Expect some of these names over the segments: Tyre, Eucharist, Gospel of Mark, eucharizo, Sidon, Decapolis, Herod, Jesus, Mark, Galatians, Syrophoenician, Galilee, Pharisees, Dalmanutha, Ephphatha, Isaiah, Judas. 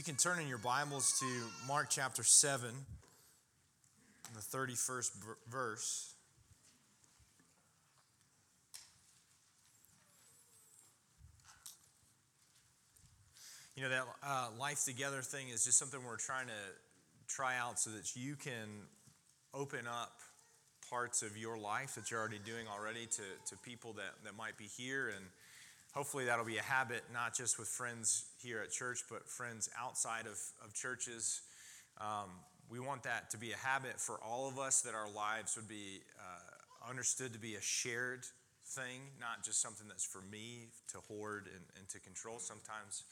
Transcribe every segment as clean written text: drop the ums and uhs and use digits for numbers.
You can turn in your Bibles to Mark chapter 7, the 31st verse. You know, that life together thing is just something we're trying to try out so that you can open up parts of your life that you're already doing to people that might be here, and hopefully that'll be a habit, not just with friends here at church, but friends outside of churches. We want that to be a habit for all of us, that our lives would be understood to be a shared thing, not just something that's for me to hoard and to control. Sometimes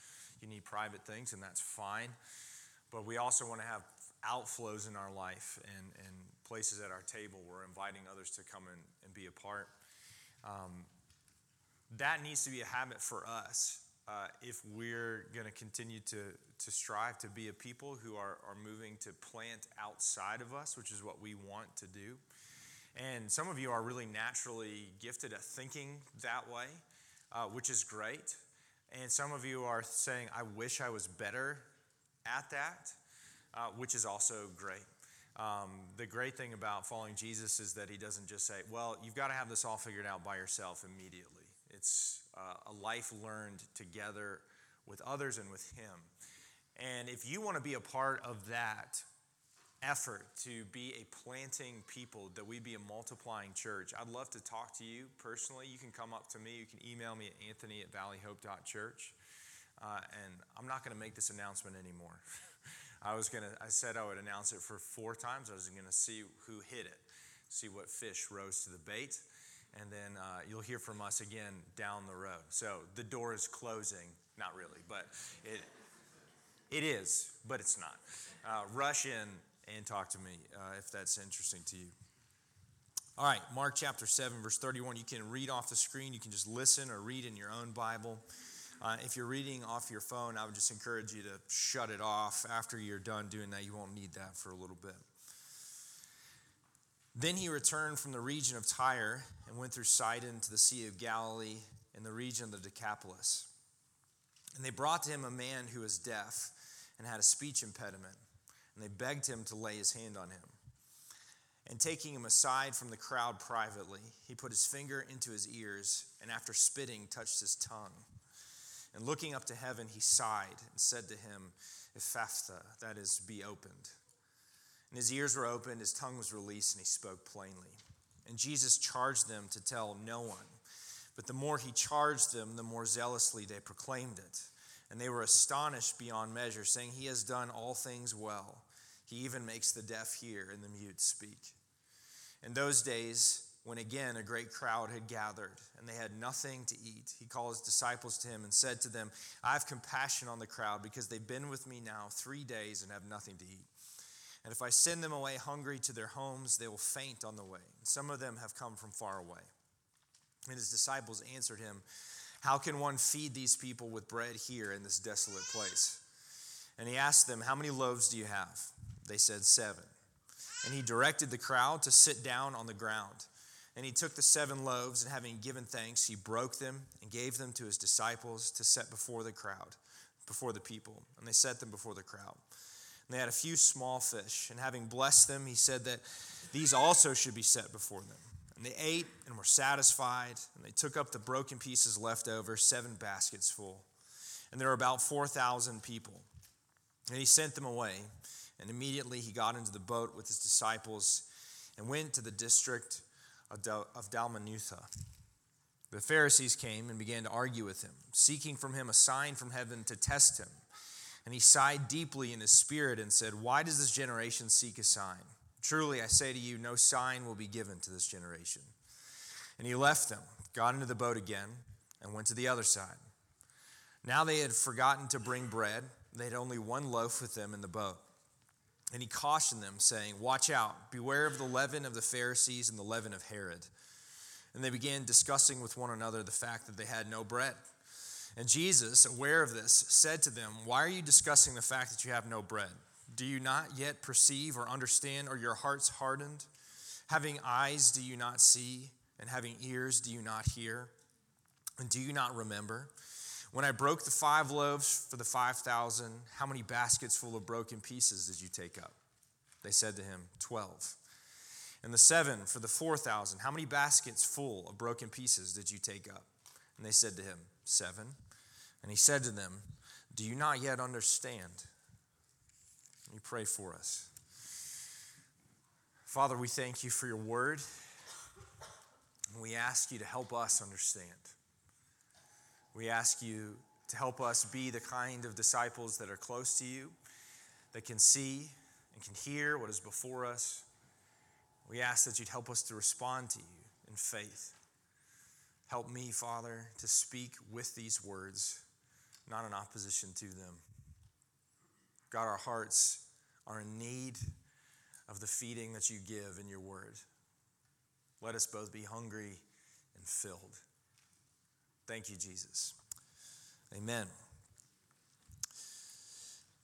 you need private things, and that's fine. But we also want to have outflows in our life and places at our table. We're inviting others to come and be a part. That needs to be a habit for us if we're going to continue to strive to be a people who are moving to plant outside of us, which is what we want to do. And some of you are really naturally gifted at thinking that way, which is great. And some of you are saying, I wish I was better at that, which is also great. The great thing about following Jesus is that he doesn't just say, well, you've got to have this all figured out by yourself immediately. It's a life learned together with others and with him. And if you want to be a part of that effort to be a planting people, that we be a multiplying church, I'd love to talk to you personally. You can come up to me. You can email me at anthony@valleyhope.church. And I'm not going to make this announcement anymore. I said I would announce it for 4 times. I was going to see who hit it, see what fish rose to the bait. And then you'll hear from us again down the road. So the door is closing. Not really, but it is, but it's not. Rush in and talk to me if that's interesting to you. All right, Mark chapter 7, verse 31. You can read off the screen. You can just listen or read in your own Bible. If you're reading off your phone, I would just encourage you to shut it off after you're done doing that. You won't need that for a little bit. Then he returned from the region of Tyre and went through Sidon to the Sea of Galilee in the region of the Decapolis. And they brought to him a man who was deaf and had a speech impediment, and they begged him to lay his hand on him. And taking him aside from the crowd privately, he put his finger into his ears and after spitting touched his tongue. And looking up to heaven, he sighed and said to him, "Ephphatha," that is, be opened. And his ears were opened, his tongue was released, and he spoke plainly. And Jesus charged them to tell no one. But the more he charged them, the more zealously they proclaimed it. And they were astonished beyond measure, saying, "He has done all things well. He even makes the deaf hear and the mute speak." In those days, when again a great crowd had gathered, and they had nothing to eat, he called his disciples to him and said to them, "I have compassion on the crowd, because they've been with me now 3 days and have nothing to eat. And if I send them away hungry to their homes, they will faint on the way. And some of them have come from far away." And his disciples answered him, "How can one feed these people with bread here in this desolate place?" And he asked them, "How many loaves do you have?" They said, 7. And he directed the crowd to sit down on the ground. And he took the 7 loaves, and having given thanks, he broke them and gave them to his disciples to set before the crowd, before the people. And they set them before the crowd. And they had a few small fish, and having blessed them, he said that these also should be set before them. And they ate and were satisfied, and they took up the broken pieces left over, 7 baskets full. And there were about 4,000 people. And he sent them away, and immediately he got into the boat with his disciples and went to the district of Dalmanutha. The Pharisees came and began to argue with him, seeking from him a sign from heaven to test him. And he sighed deeply in his spirit and said, "Why does this generation seek a sign? Truly, I say to you, no sign will be given to this generation." And he left them, got into the boat again, and went to the other side. Now they had forgotten to bring bread. They had only 1 loaf with them in the boat. And he cautioned them, saying, "Watch out, beware of the leaven of the Pharisees and the leaven of Herod." And they began discussing with one another the fact that they had no bread. And Jesus, aware of this, said to them, "Why are you discussing the fact that you have no bread? Do you not yet perceive or understand, or your hearts hardened? Having eyes, do you not see? And having ears, do you not hear? And do you not remember When I broke the 5 loaves for the 5,000, how many baskets full of broken pieces did you take up? They said to him, 12. And the 7 for the 4,000, how many baskets full of broken pieces did you take up? And they said to him, 7. And he said to them, do you not yet understand? Let me pray for us. Father, we thank you for your word. We ask you to help us understand. We ask you to help us be the kind of disciples that are close to you, that can see and can hear what is before us. We ask that you'd help us to respond to you in faith. Help me, Father, to speak with these words, not in opposition to them. God, our hearts are in need of the feeding that you give in your word. Let us both be hungry and filled. Thank you, Jesus. Amen.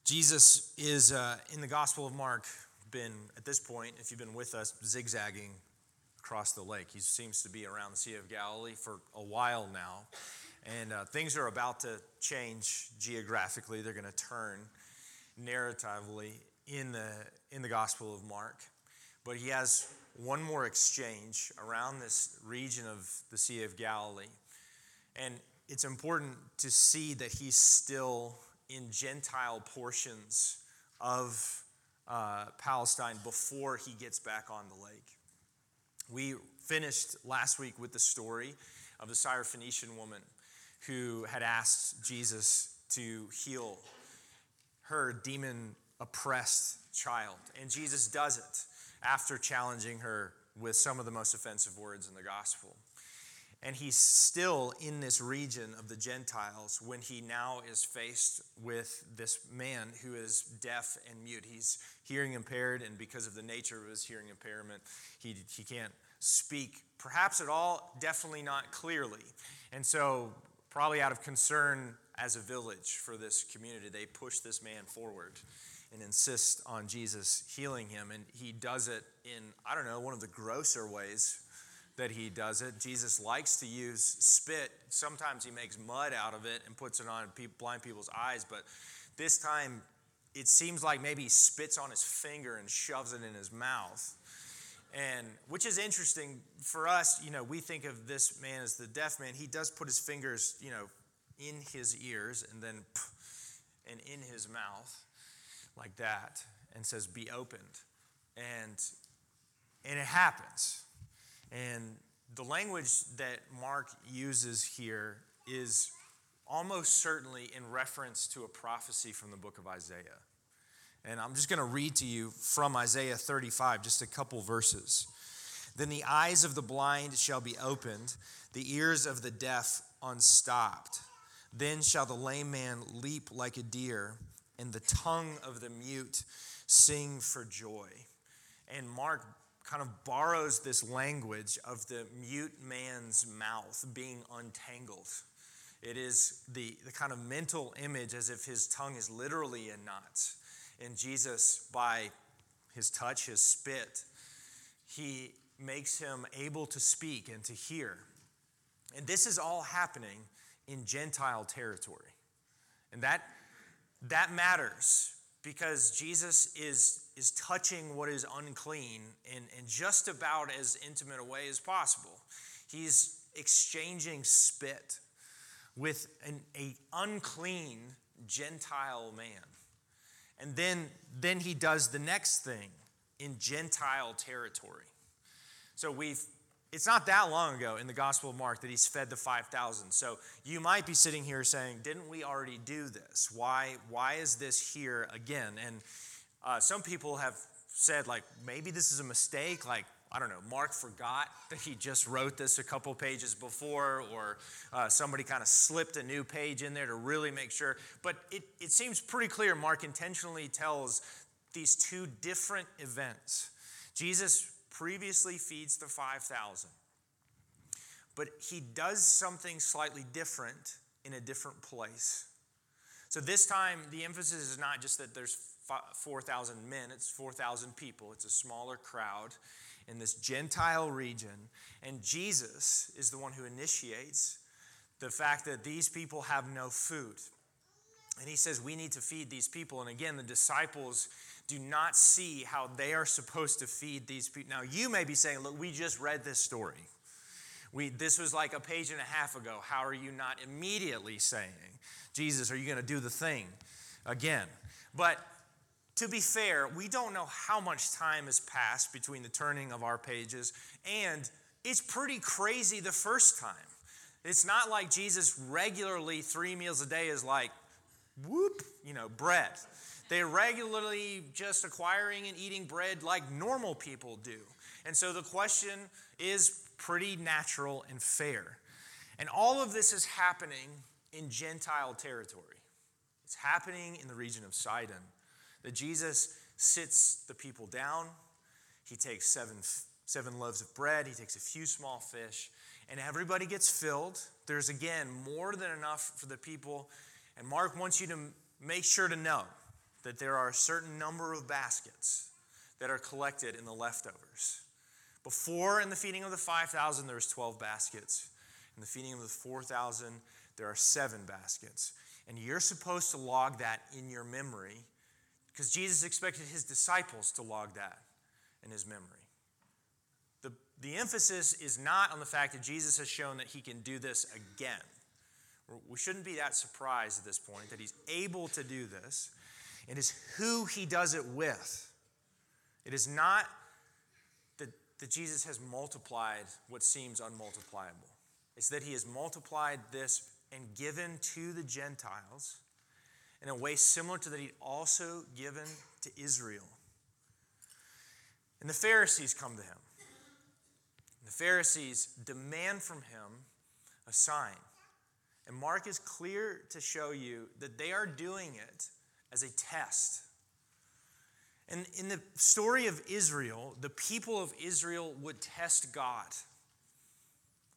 Jesus is, in the Gospel of Mark, been, at this point, if you've been with us, zigzagging across the lake. He seems to be around the Sea of Galilee for a while now. And things are about to change geographically. They're going to turn narratively in the Gospel of Mark. But he has one more exchange around this region of the Sea of Galilee. And it's important to see that he's still in Gentile portions of Palestine before he gets back on the lake. We finished last week with the story of the Syrophoenician woman who had asked Jesus to heal her demon-oppressed child. And Jesus does it after challenging her with some of the most offensive words in the gospel. And he's still in this region of the Gentiles when he now is faced with this man who is deaf and mute. He's hearing impaired, and because of the nature of his hearing impairment, he can't speak, perhaps at all, definitely not clearly. And so, probably out of concern as a village for this community, they push this man forward and insist on Jesus healing him. And he does it in, I don't know, one of the grosser ways that he does it. Jesus likes to use spit. Sometimes he makes mud out of it and puts it on blind people's eyes. But this time, it seems like maybe he spits on his finger and shoves it in his mouth. And which is interesting for us. You know, we think of this man as the deaf man. He does put his fingers, in his ears and then and in his mouth like that and says, be opened. And it happens. And the language that Mark uses here is almost certainly in reference to a prophecy from the book of Isaiah. And I'm just going to read to you from Isaiah 35, just a couple verses. Then the eyes of the blind shall be opened, the ears of the deaf unstopped. Then shall the lame man leap like a deer, and the tongue of the mute sing for joy. And Mark kind of borrows this language of the mute man's mouth being untangled. It is the kind of mental image as if his tongue is literally in knots. And Jesus, by his touch, his spit, he makes him able to speak and to hear. And this is all happening in Gentile territory. And that matters, because Jesus is touching what is unclean in just about as intimate a way as possible. He's exchanging spit with an unclean Gentile man. And then he does the next thing in Gentile territory. So it's not that long ago in the Gospel of Mark that he's fed the 5,000. So you might be sitting here saying, didn't we already do this? Why is this here again? And some people have said, maybe this is a mistake. I don't know, Mark forgot that he just wrote this a couple pages before, or somebody kind of slipped a new page in there to really make sure. But it seems pretty clear Mark intentionally tells these two different events. Jesus previously feeds the 5,000, but he does something slightly different in a different place. So this time, the emphasis is not just that there's 4,000 men, it's 4,000 people. It's a smaller crowd in this Gentile region. And Jesus is the one who initiates the fact that these people have no food. And he says, we need to feed these people. And again, the disciples do not see how they are supposed to feed these people. Now, you may be saying, look, we just read this story. This was like a page and a half ago. How are you not immediately saying, Jesus, are you going to do the thing again? But to be fair, we don't know how much time has passed between the turning of our pages, and it's pretty crazy the first time. It's not like Jesus regularly 3 meals a day is like, whoop, bread. They're regularly just acquiring and eating bread like normal people do. And so the question is pretty natural and fair. And all of this is happening in Gentile territory. It's happening in the region of Sidon, that Jesus sits the people down. He takes seven loaves of bread. He takes a few small fish. And everybody gets filled. There's, again, more than enough for the people. And Mark wants you to make sure to know that there are a certain number of baskets that are collected in the leftovers. Before, in the feeding of the 5,000, there's 12 baskets. In the feeding of the 4,000, there are 7 baskets. And you're supposed to log that in your memory, because Jesus expected his disciples to log that in his memory. The emphasis is not on the fact that Jesus has shown that he can do this again. We shouldn't be that surprised at this point that he's able to do this. It is who he does it with. It is not that Jesus has multiplied what seems unmultipliable. It's that he has multiplied this and given to the Gentiles in a way similar to that he'd also given to Israel. And the Pharisees come to him. The Pharisees demand from him a sign. And Mark is clear to show you that they are doing it as a test. And in the story of Israel, the people of Israel would test God.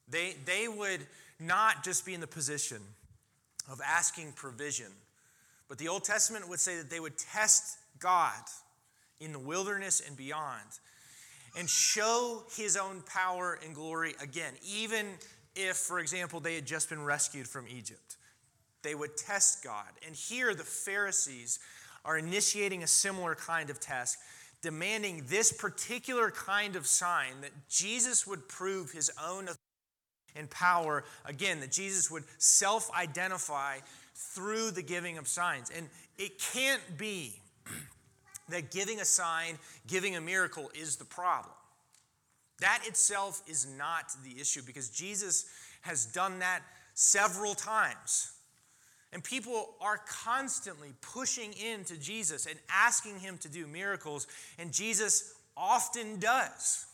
They would not just be in the position of asking provision, but the Old Testament would say that they would test God in the wilderness and beyond and show his own power and glory again, even if, for example, they had just been rescued from Egypt. They would test God. And here the Pharisees are initiating a similar kind of test, demanding this particular kind of sign that Jesus would prove his own authority and power, again, that Jesus would self-identify through the giving of signs. And it can't be that giving a sign, giving a miracle is the problem. That itself is not the issue, because Jesus has done that several times. And people are constantly pushing into Jesus and asking him to do miracles, and Jesus often does.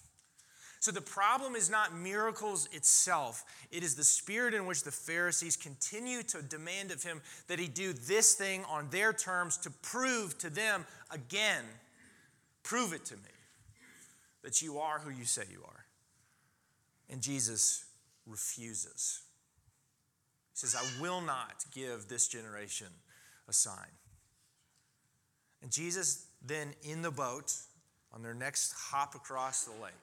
So the problem is not miracles itself. It is the spirit in which the Pharisees continue to demand of him that he do this thing on their terms to prove to them again, prove it to me, that you are who you say you are. And Jesus refuses. He says, I will not give this generation a sign. And Jesus then in the boat on their next hop across the lake,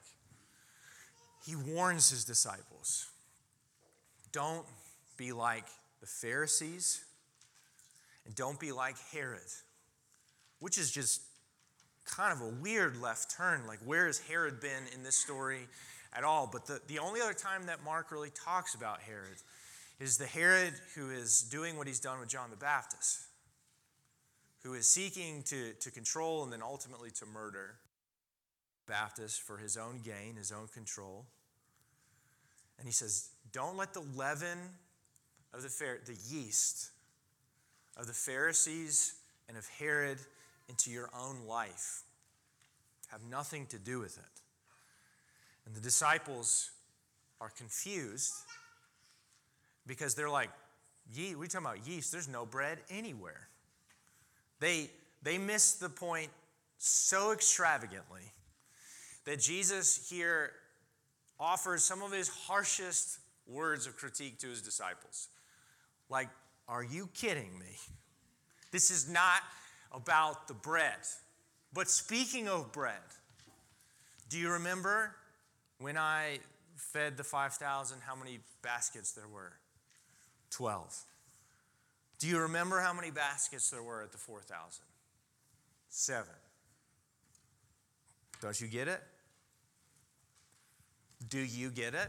he warns his disciples, don't be like the Pharisees and don't be like Herod, which is just kind of a weird left turn. Like, where has Herod been in this story at all? But the only other time that Mark really talks about Herod is the Herod who is doing what he's done with John the Baptist, who is seeking to control and then ultimately to murder Baptist for his own gain, his own control. And he says, don't let the leaven of the yeast of the Pharisees and of Herod into your own life. Have nothing to do with it. And the disciples are confused, because they're like, we're talking about yeast. There's no bread anywhere. They miss the point so extravagantly that Jesus here offers some of his harshest words of critique to his disciples. Like, are you kidding me? This is not about the bread. But speaking of bread, do you remember when I fed the 5,000 how many baskets there were? 12. Do you remember how many baskets there were at the 4,000? 7. Don't you get it? Do you get it?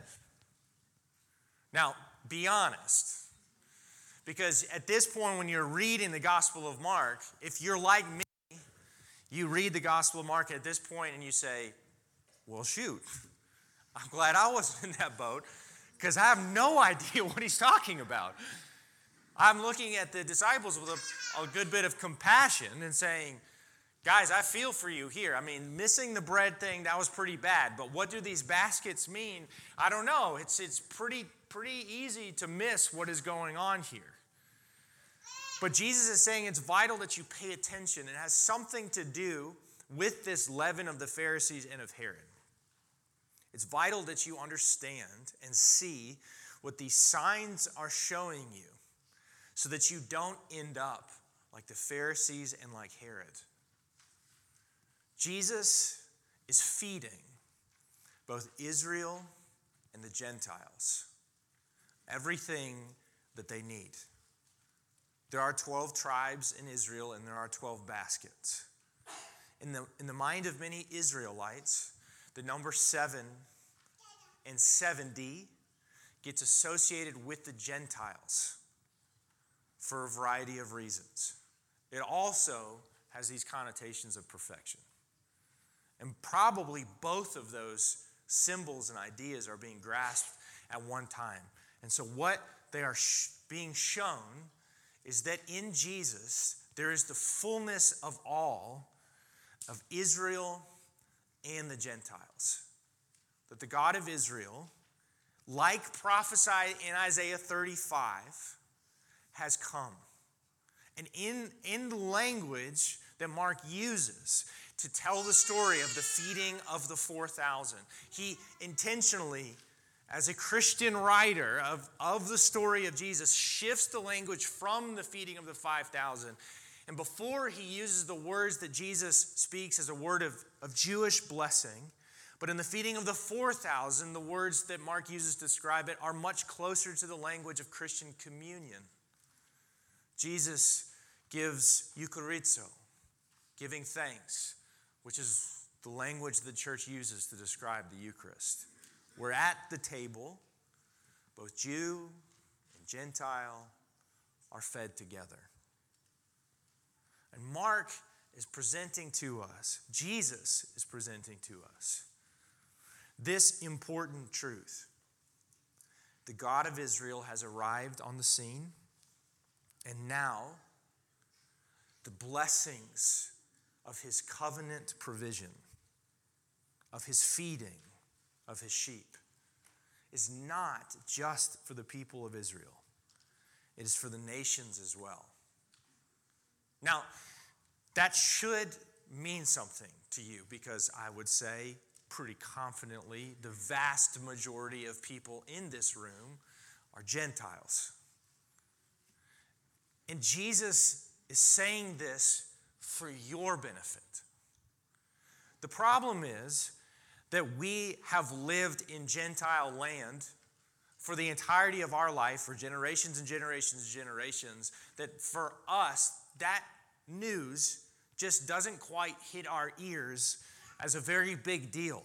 Now, be honest. Because at this point, when you're reading the Gospel of Mark, if you're like me, you read the Gospel of Mark at this point and you say, well, shoot, I'm glad I wasn't in that boat because I have no idea what he's talking about. I'm looking at the disciples with a good bit of compassion and saying, guys, I feel for you here. I mean, missing the bread thing, that was pretty bad. But what do these baskets mean? I don't know. It's pretty easy to miss what is going on here. But Jesus is saying it's vital that you pay attention. It has something to do with this leaven of the Pharisees and of Herod. It's vital that you understand and see what these signs are showing you so that you don't end up like the Pharisees and like Herod. Jesus is feeding both Israel and the Gentiles everything that they need. There are 12 tribes in Israel and there are 12 baskets. In the mind of many Israelites, the number 7 and 70 gets associated with the Gentiles for a variety of reasons. It also has these connotations of perfection. And probably both of those symbols and ideas are being grasped at one time. And so what they are being shown is that in Jesus, there is the fullness of all of Israel and the Gentiles. That the God of Israel, like prophesied in Isaiah 35, has come. And in the language that Mark uses to tell the story of the feeding of the 4,000, he intentionally, as a Christian writer of the story of Jesus, shifts the language from the feeding of the 5,000. And before he uses the words that Jesus speaks as a word of Jewish blessing, but in the feeding of the 4,000, the words that Mark uses to describe it are much closer to the language of Christian communion. Jesus gives eucharizo, giving thanks, which is the language the church uses to describe the Eucharist. We're at the table, both Jew and Gentile are fed together. And Mark is presenting to us, Jesus is presenting to us, this important truth. The God of Israel has arrived on the scene, and now the blessings of his covenant provision, of his feeding, of his sheep, is not just for the people of Israel. It is for the nations as well. Now, that should mean something to you because I would say pretty confidently the vast majority of people in this room are Gentiles. And Jesus is saying this for your benefit. The problem is that we have lived in Gentile land for the entirety of our life, for generations and generations and generations, that for us, that news just doesn't quite hit our ears as a very big deal.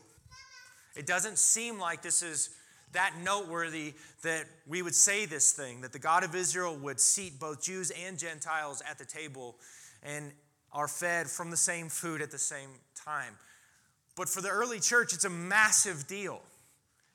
It doesn't seem like this is that noteworthy that we would say this thing, that the God of Israel would seat both Jews and Gentiles at the table and are fed from the same food at the same time. But for the early church, it's a massive deal.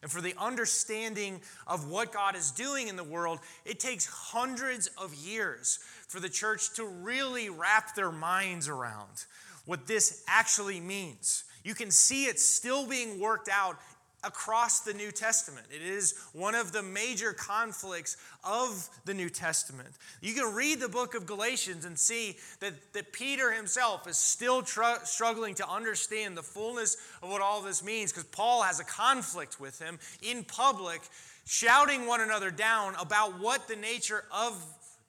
And for the understanding of what God is doing in the world, it takes hundreds of years for the church to really wrap their minds around what this actually means. You can see it still being worked out across the New Testament. It is one of the major conflicts of the New Testament. You can read the book of Galatians and see that Peter himself is still struggling to understand the fullness of what all this means because Paul has a conflict with him in public, shouting one another down about what the nature of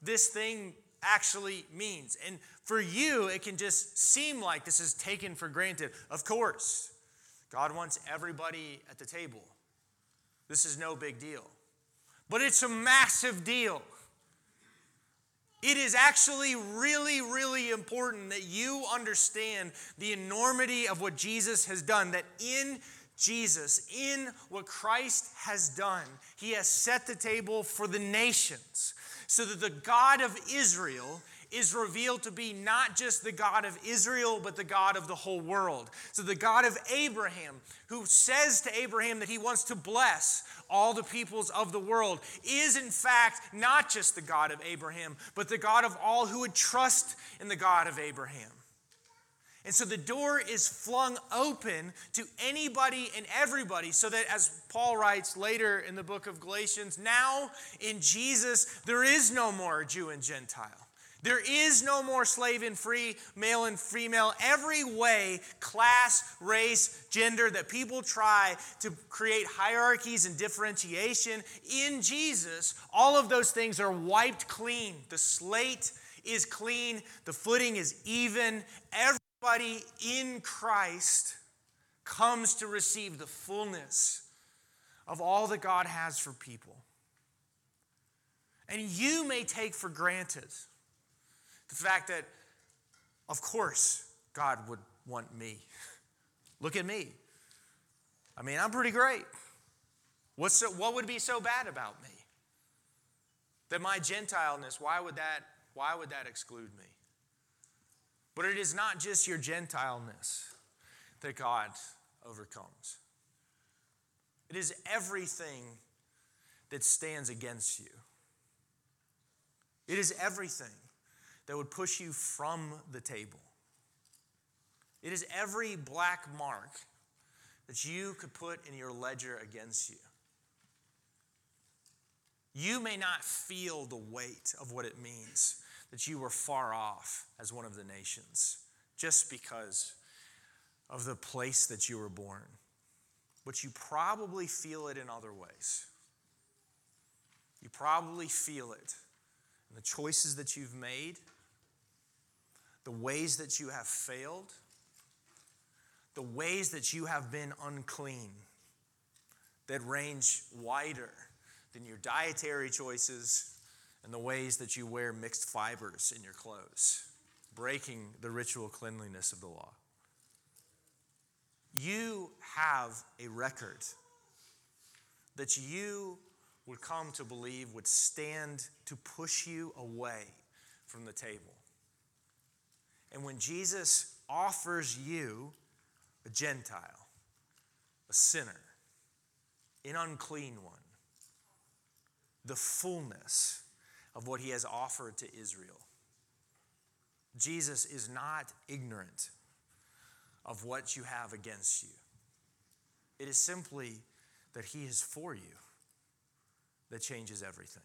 this thing actually means. And for you, it can just seem like this is taken for granted. Of course, God wants everybody at the table. This is no big deal. But it's a massive deal. It is actually really, really important that you understand the enormity of what Jesus has done, that in Jesus, in what Christ has done, he has set the table for the nations so that the God of Israel is revealed to be not just the God of Israel, but the God of the whole world. So the God of Abraham, who says to Abraham that he wants to bless all the peoples of the world, is in fact not just the God of Abraham, but the God of all who would trust in the God of Abraham. And so the door is flung open to anybody and everybody, so that, as Paul writes later in the book of Galatians, now in Jesus there is no more Jew and Gentile. There is no more slave and free, male and female. Every way, class, race, gender, that people try to create hierarchies and differentiation, in Jesus, all of those things are wiped clean. The slate is clean. The footing is even. Everybody in Christ comes to receive the fullness of all that God has for people. And you may take for granted the fact that, of course, God would want me. Look at me. I mean, I'm pretty great. What would be so bad about me? That my Gentileness, why would that exclude me? But it is not just your Gentileness that God overcomes. It is everything that stands against you. It is everything that would push you from the table. It is every black mark that you could put in your ledger against you. You may not feel the weight of what it means that you were far off as one of the nations just because of the place that you were born, but you probably feel it in other ways. You probably feel it in the choices that you've made, the ways that you have failed, the ways that you have been unclean, that range wider than your dietary choices and the ways that you wear mixed fibers in your clothes, breaking the ritual cleanliness of the law. You have a record that you would come to believe would stand to push you away from the table. And when Jesus offers you a Gentile, a sinner, an unclean one, the fullness of what he has offered to Israel, Jesus is not ignorant of what you have against you. It is simply that he is for you that changes everything.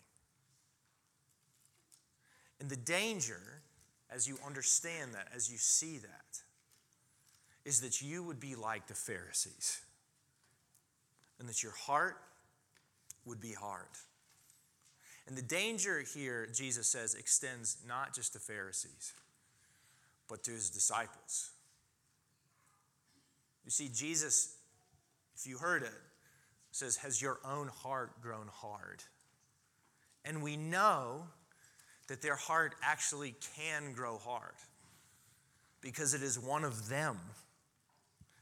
And the danger, as you understand that, as you see that, is that you would be like the Pharisees, and that your heart would be hard. And the danger here, Jesus says, extends not just to Pharisees, but to his disciples. You see, Jesus, if you heard it, says, has your own heart grown hard? And we know that their heart actually can grow hard, because it is one of them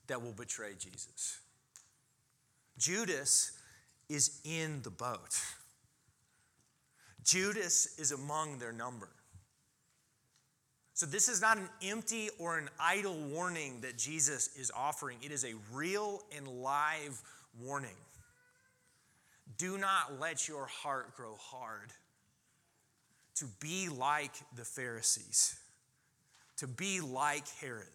that will betray Jesus. Judas is in the boat. Judas is among their number. So this is not an empty or an idle warning that Jesus is offering. It is a real and live warning. Do not let your heart grow hard to be like the Pharisees, to be like Herod,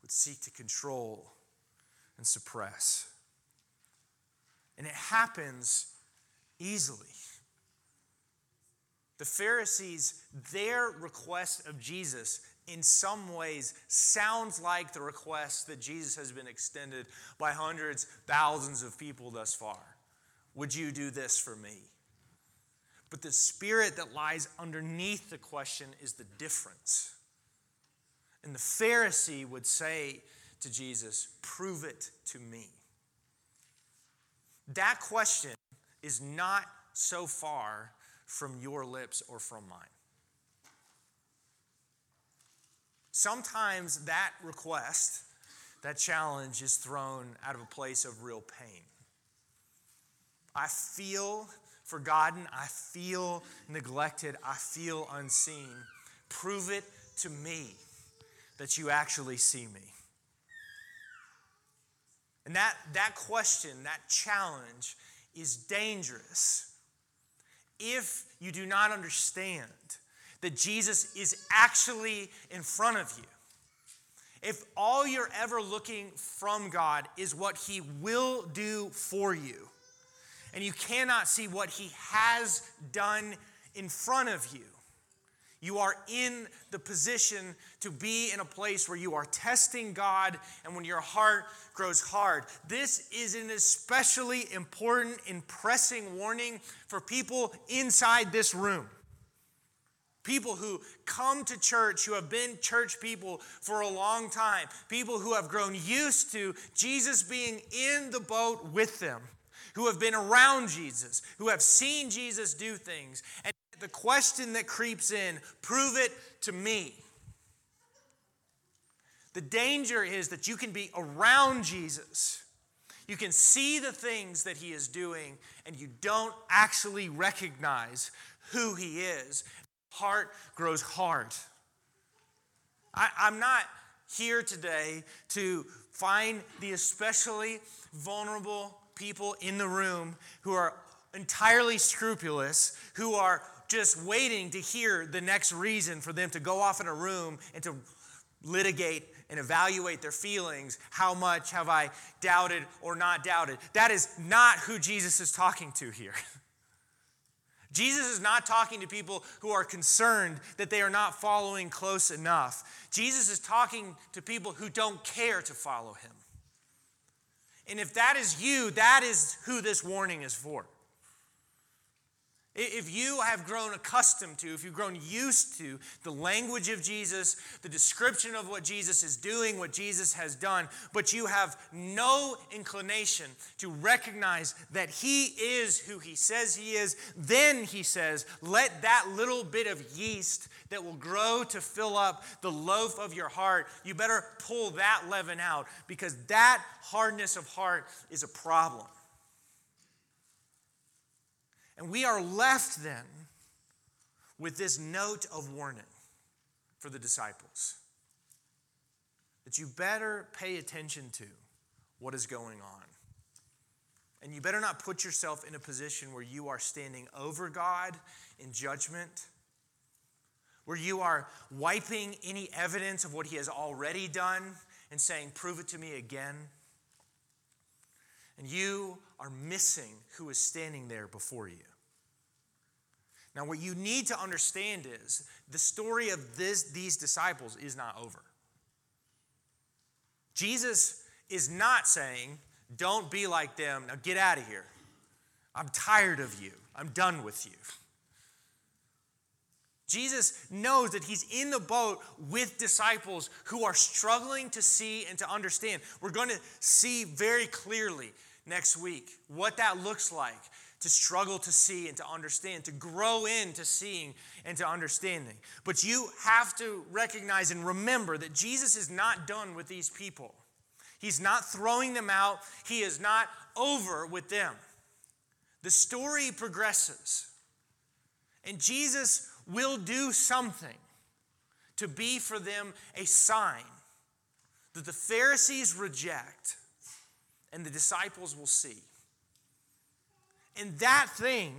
would seek to control and suppress. And it happens easily. The Pharisees, their request of Jesus in some ways sounds like the request that Jesus has been extended by hundreds, thousands of people thus far. Would you do this for me? But the spirit that lies underneath the question is the difference. And the Pharisee would say to Jesus, prove it to me. That question is not so far from your lips or from mine. Sometimes that request, that challenge is thrown out of a place of real pain. I feel forgotten. I feel neglected. I feel unseen. Prove it to me that you actually see me. And that question, that challenge is dangerous if you do not understand that Jesus is actually in front of you. If all you're ever looking from God is what he will do for you, and you cannot see what he has done in front of you, you are in the position to be in a place where you are testing God, and when your heart grows hard. This is an especially important and pressing warning for people inside this room. People who come to church, who have been church people for a long time. People who have grown used to Jesus being in the boat with them. Who have been around Jesus. Who have seen Jesus do things. And the question that creeps in, prove it to me. The danger is that you can be around Jesus. You can see the things that he is doing. And you don't actually recognize who he is. Heart grows hard. I'm not here today to find the especially vulnerable people in the room who are entirely scrupulous, who are just waiting to hear the next reason for them to go off in a room and to litigate and evaluate their feelings. How much have I doubted or not doubted? That is not who Jesus is talking to here. Jesus is not talking to people who are concerned that they are not following close enough. Jesus is talking to people who don't care to follow him. And if that is you, that is who this warning is for. If you have grown accustomed to, if you've grown used to the language of Jesus, the description of what Jesus is doing, what Jesus has done, but you have no inclination to recognize that he is who he says he is, then he says, let that little bit of yeast that will grow to fill up the loaf of your heart, you better pull that leaven out, because that hardness of heart is a problem. And we are left then with this note of warning for the disciples. That you better pay attention to what is going on. And you better not put yourself in a position where you are standing over God in judgment. Where you are wiping any evidence of what he has already done and saying, prove it to me again. And you are missing who is standing there before you. Now, what you need to understand is the story of these disciples is not over. Jesus is not saying, don't be like them. Now get out of here. I'm tired of you. I'm done with you. Jesus knows that he's in the boat with disciples who are struggling to see and to understand. We're going to see very clearly next week what that looks like to struggle to see and to understand, to grow into seeing and to understanding. But you have to recognize and remember that Jesus is not done with these people. He's not throwing them out. He is not over with them. The story progresses. And Jesus will do something to be for them a sign that the Pharisees reject and the disciples will see. And that thing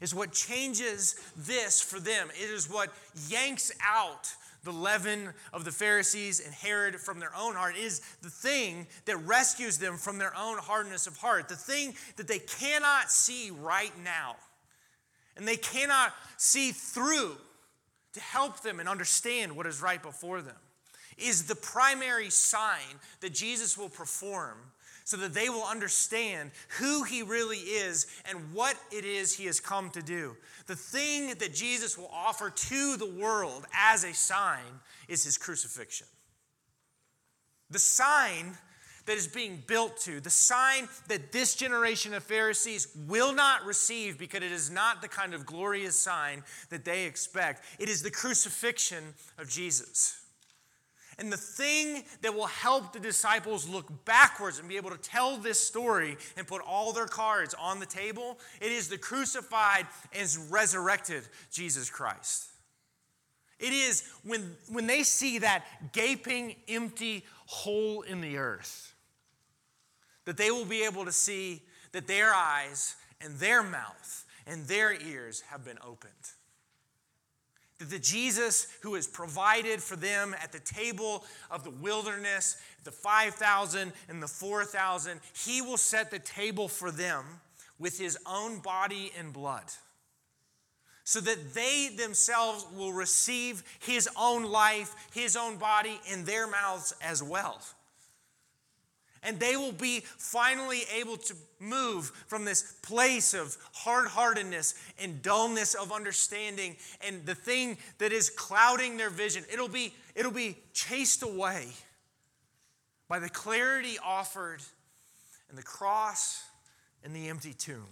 is what changes this for them. It is what yanks out the leaven of the Pharisees and Herod from their own heart. It is the thing that rescues them from their own hardness of heart. The thing that they cannot see right now. And they cannot see through to help them and understand what is right before them, is the primary sign that Jesus will perform so that they will understand who he really is and what it is he has come to do. The thing that Jesus will offer to the world as a sign is his crucifixion. The sign that is being built to, the sign that this generation of Pharisees will not receive because it is not the kind of glorious sign that they expect. It is the crucifixion of Jesus. And the thing that will help the disciples look backwards and be able to tell this story and put all their cards on the table, it is the crucified and resurrected Jesus Christ. It is when they see that gaping, empty hole in the earth, that they will be able to see that their eyes and their mouth and their ears have been opened. That the Jesus who is provided for them at the table of the wilderness, the 5,000 and the 4,000, he will set the table for them with his own body and blood, so that they themselves will receive his own life, his own body in their mouths as well. And they will be finally able to move from this place of hard-heartedness and dullness of understanding and the thing that is clouding their vision. It'll be chased away by the clarity offered and the cross and the empty tomb.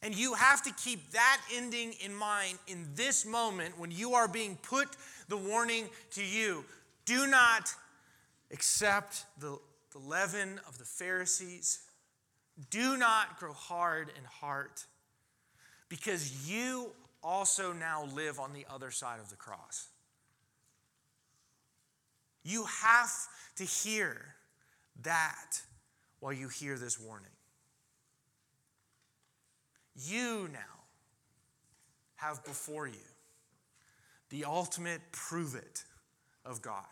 And you have to keep that ending in mind in this moment when you are being put the warning to you. Do not accept the leaven of the Pharisees. Do not grow hard in heart, because you also now live on the other side of the cross. You have to hear that while you hear this warning. You now have before you the ultimate prove it of God.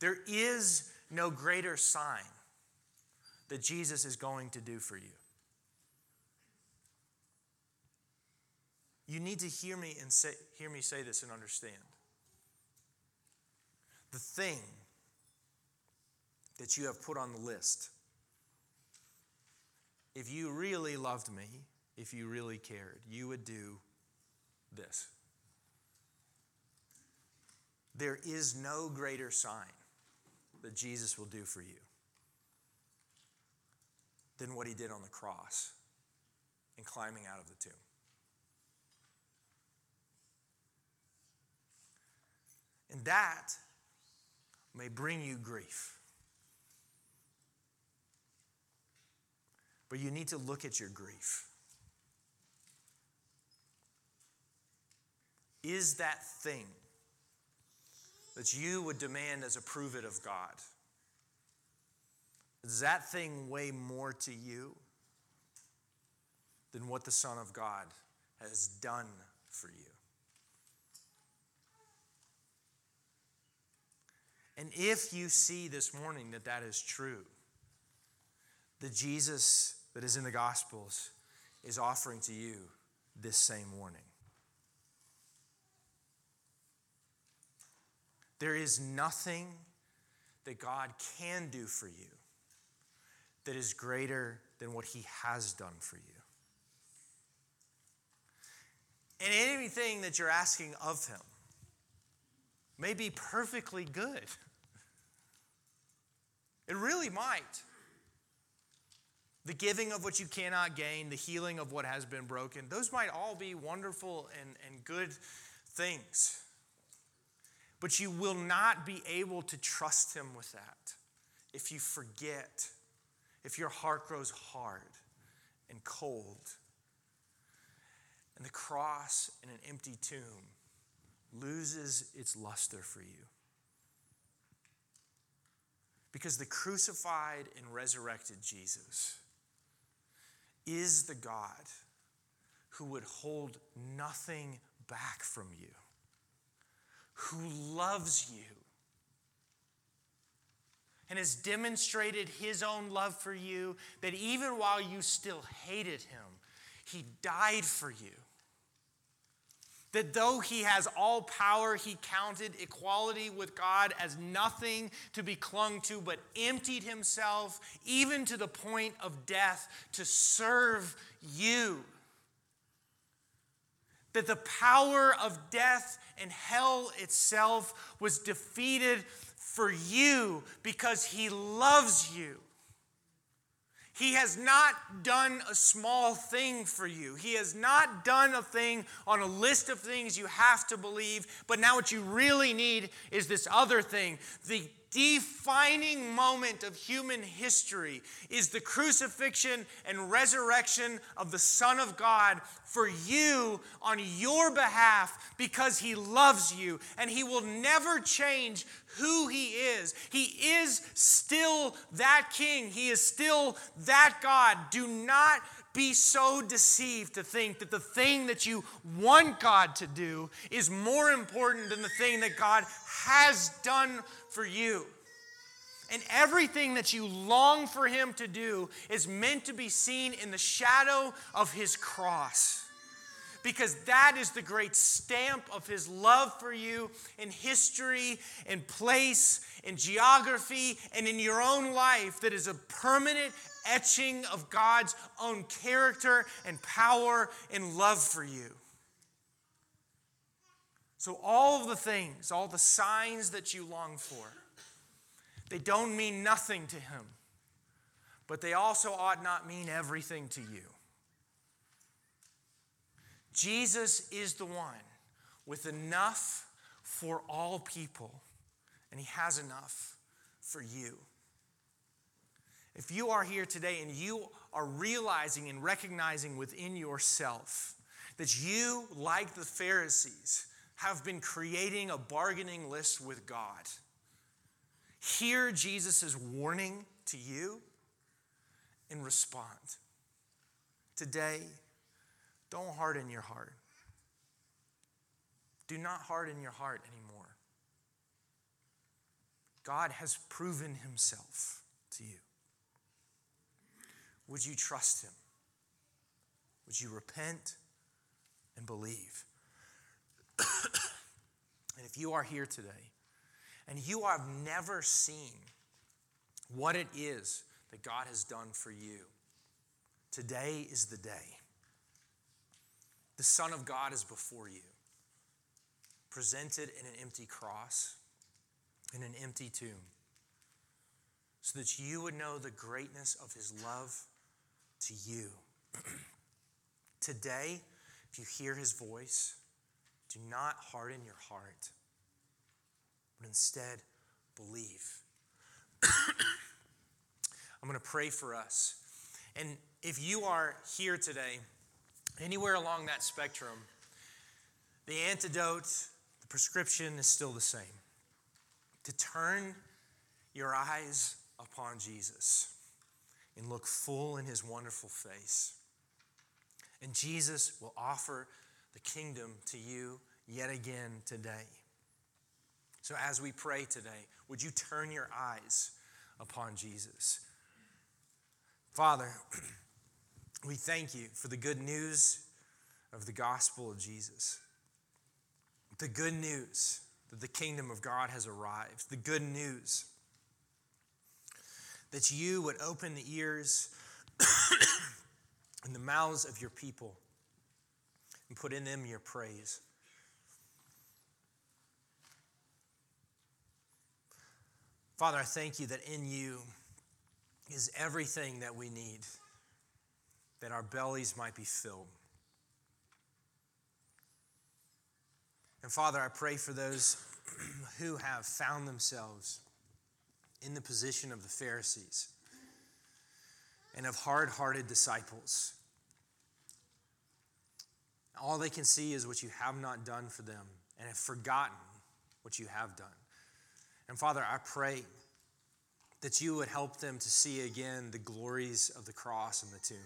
There is no greater sign that Jesus is going to do for you. You need to hear me say this and understand. The thing that you have put on the list, if you really loved me, if you really cared, you would do this. There is no greater sign that Jesus will do for you than what he did on the cross and climbing out of the tomb. And that may bring you grief. But you need to look at your grief. Is that thing that you would demand as a prove it of God, is that thing way more to you than what the Son of God has done for you? And if you see this morning that that is true, that Jesus that is in the Gospels is offering to you this same warning. There is nothing that God can do for you that is greater than what he has done for you. And anything that you're asking of him may be perfectly good. It really might. The giving of what you cannot gain, the healing of what has been broken, those might all be wonderful and good things. But you will not be able to trust him with that if you forget, if your heart grows hard and cold, and the cross in an empty tomb loses its luster for you. Because the crucified and resurrected Jesus is the God who would hold nothing back from you, who loves you, and has demonstrated his own love for you, that even while you still hated him, he died for you. That though he has all power, he counted equality with God as nothing to be clung to, but emptied himself even to the point of death to serve you. That the power of death and hell itself was defeated for you because he loves you. He has not done a small thing for you. He has not done a thing on a list of things you have to believe, but now what you really need is this other thing. The defining moment of human history is the crucifixion and resurrection of the Son of God for you on your behalf because he loves you and he will never change who he is. He is still that king. He is still that God. Do not be so deceived to think that the thing that you want God to do is more important than the thing that God has done for you. And everything that you long for him to do is meant to be seen in the shadow of his cross, because that is the great stamp of his love for you in history, in place, in geography, and in your own life that is a permanent etching of God's own character and power and love for you. So all of the things, all the signs that you long for, they don't mean nothing to him, but they also ought not mean everything to you. Jesus is the one with enough for all people, and he has enough for you. If you are here today and you are realizing and recognizing within yourself that you, like the Pharisees, have been creating a bargaining list with God, hear Jesus' warning to you and respond. Today, don't harden your heart. Do not harden your heart anymore. God has proven himself to you. Would you trust him? Would you repent and believe? And if you are here today and you have never seen what it is that God has done for you, today is the day. The Son of God is before you, presented in an empty cross, in an empty tomb, so that you would know the greatness of his love to you. Today, if you hear his voice, do not harden your heart, but instead believe. I'm going to pray for us. And if you are here today, anywhere along that spectrum, the antidote, the prescription is still the same. To turn your eyes upon Jesus and look full in his wonderful face. And Jesus will offer the kingdom to you yet again today. So as we pray today, would you turn your eyes upon Jesus? Father, we thank you for the good news of the gospel of Jesus. The good news that the kingdom of God has arrived. The good news that you would open the ears and the mouths of your people and put in them your praise. Father, I thank you that in you is everything that we need, that our bellies might be filled. And Father, I pray for those who have found themselves in the position of the Pharisees and of hard-hearted disciples. All they can see is what you have not done for them and have forgotten what you have done. And Father, I pray that you would help them to see again the glories of the cross and the tomb.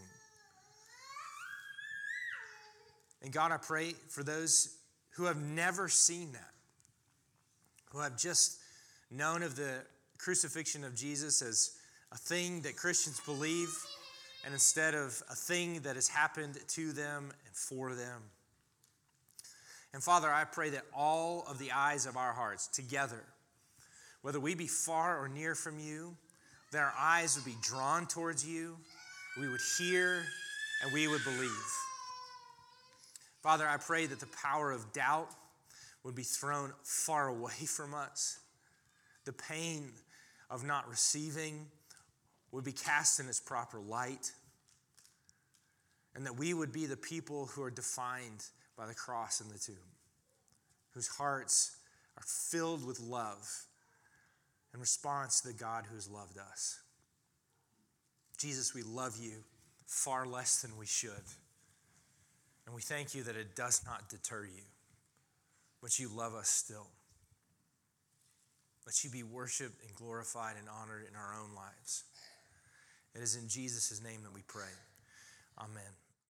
And God, I pray for those who have never seen that, who have just known of the crucifixion of Jesus as a thing that Christians believe, and instead of a thing that has happened to them and for them. And Father, I pray that all of the eyes of our hearts together, whether we be far or near from you, that our eyes would be drawn towards you, we would hear, and we would believe. Father, I pray that the power of doubt would be thrown far away from us. The pain of not receiving would be cast in its proper light, and that we would be the people who are defined by the cross and the tomb, whose hearts are filled with love in response to the God who has loved us. Jesus, we love you far less than we should. And we thank you that it does not deter you, but you love us still. Let you be worshiped and glorified and honored in our own lives. It is in Jesus' name that we pray. Amen.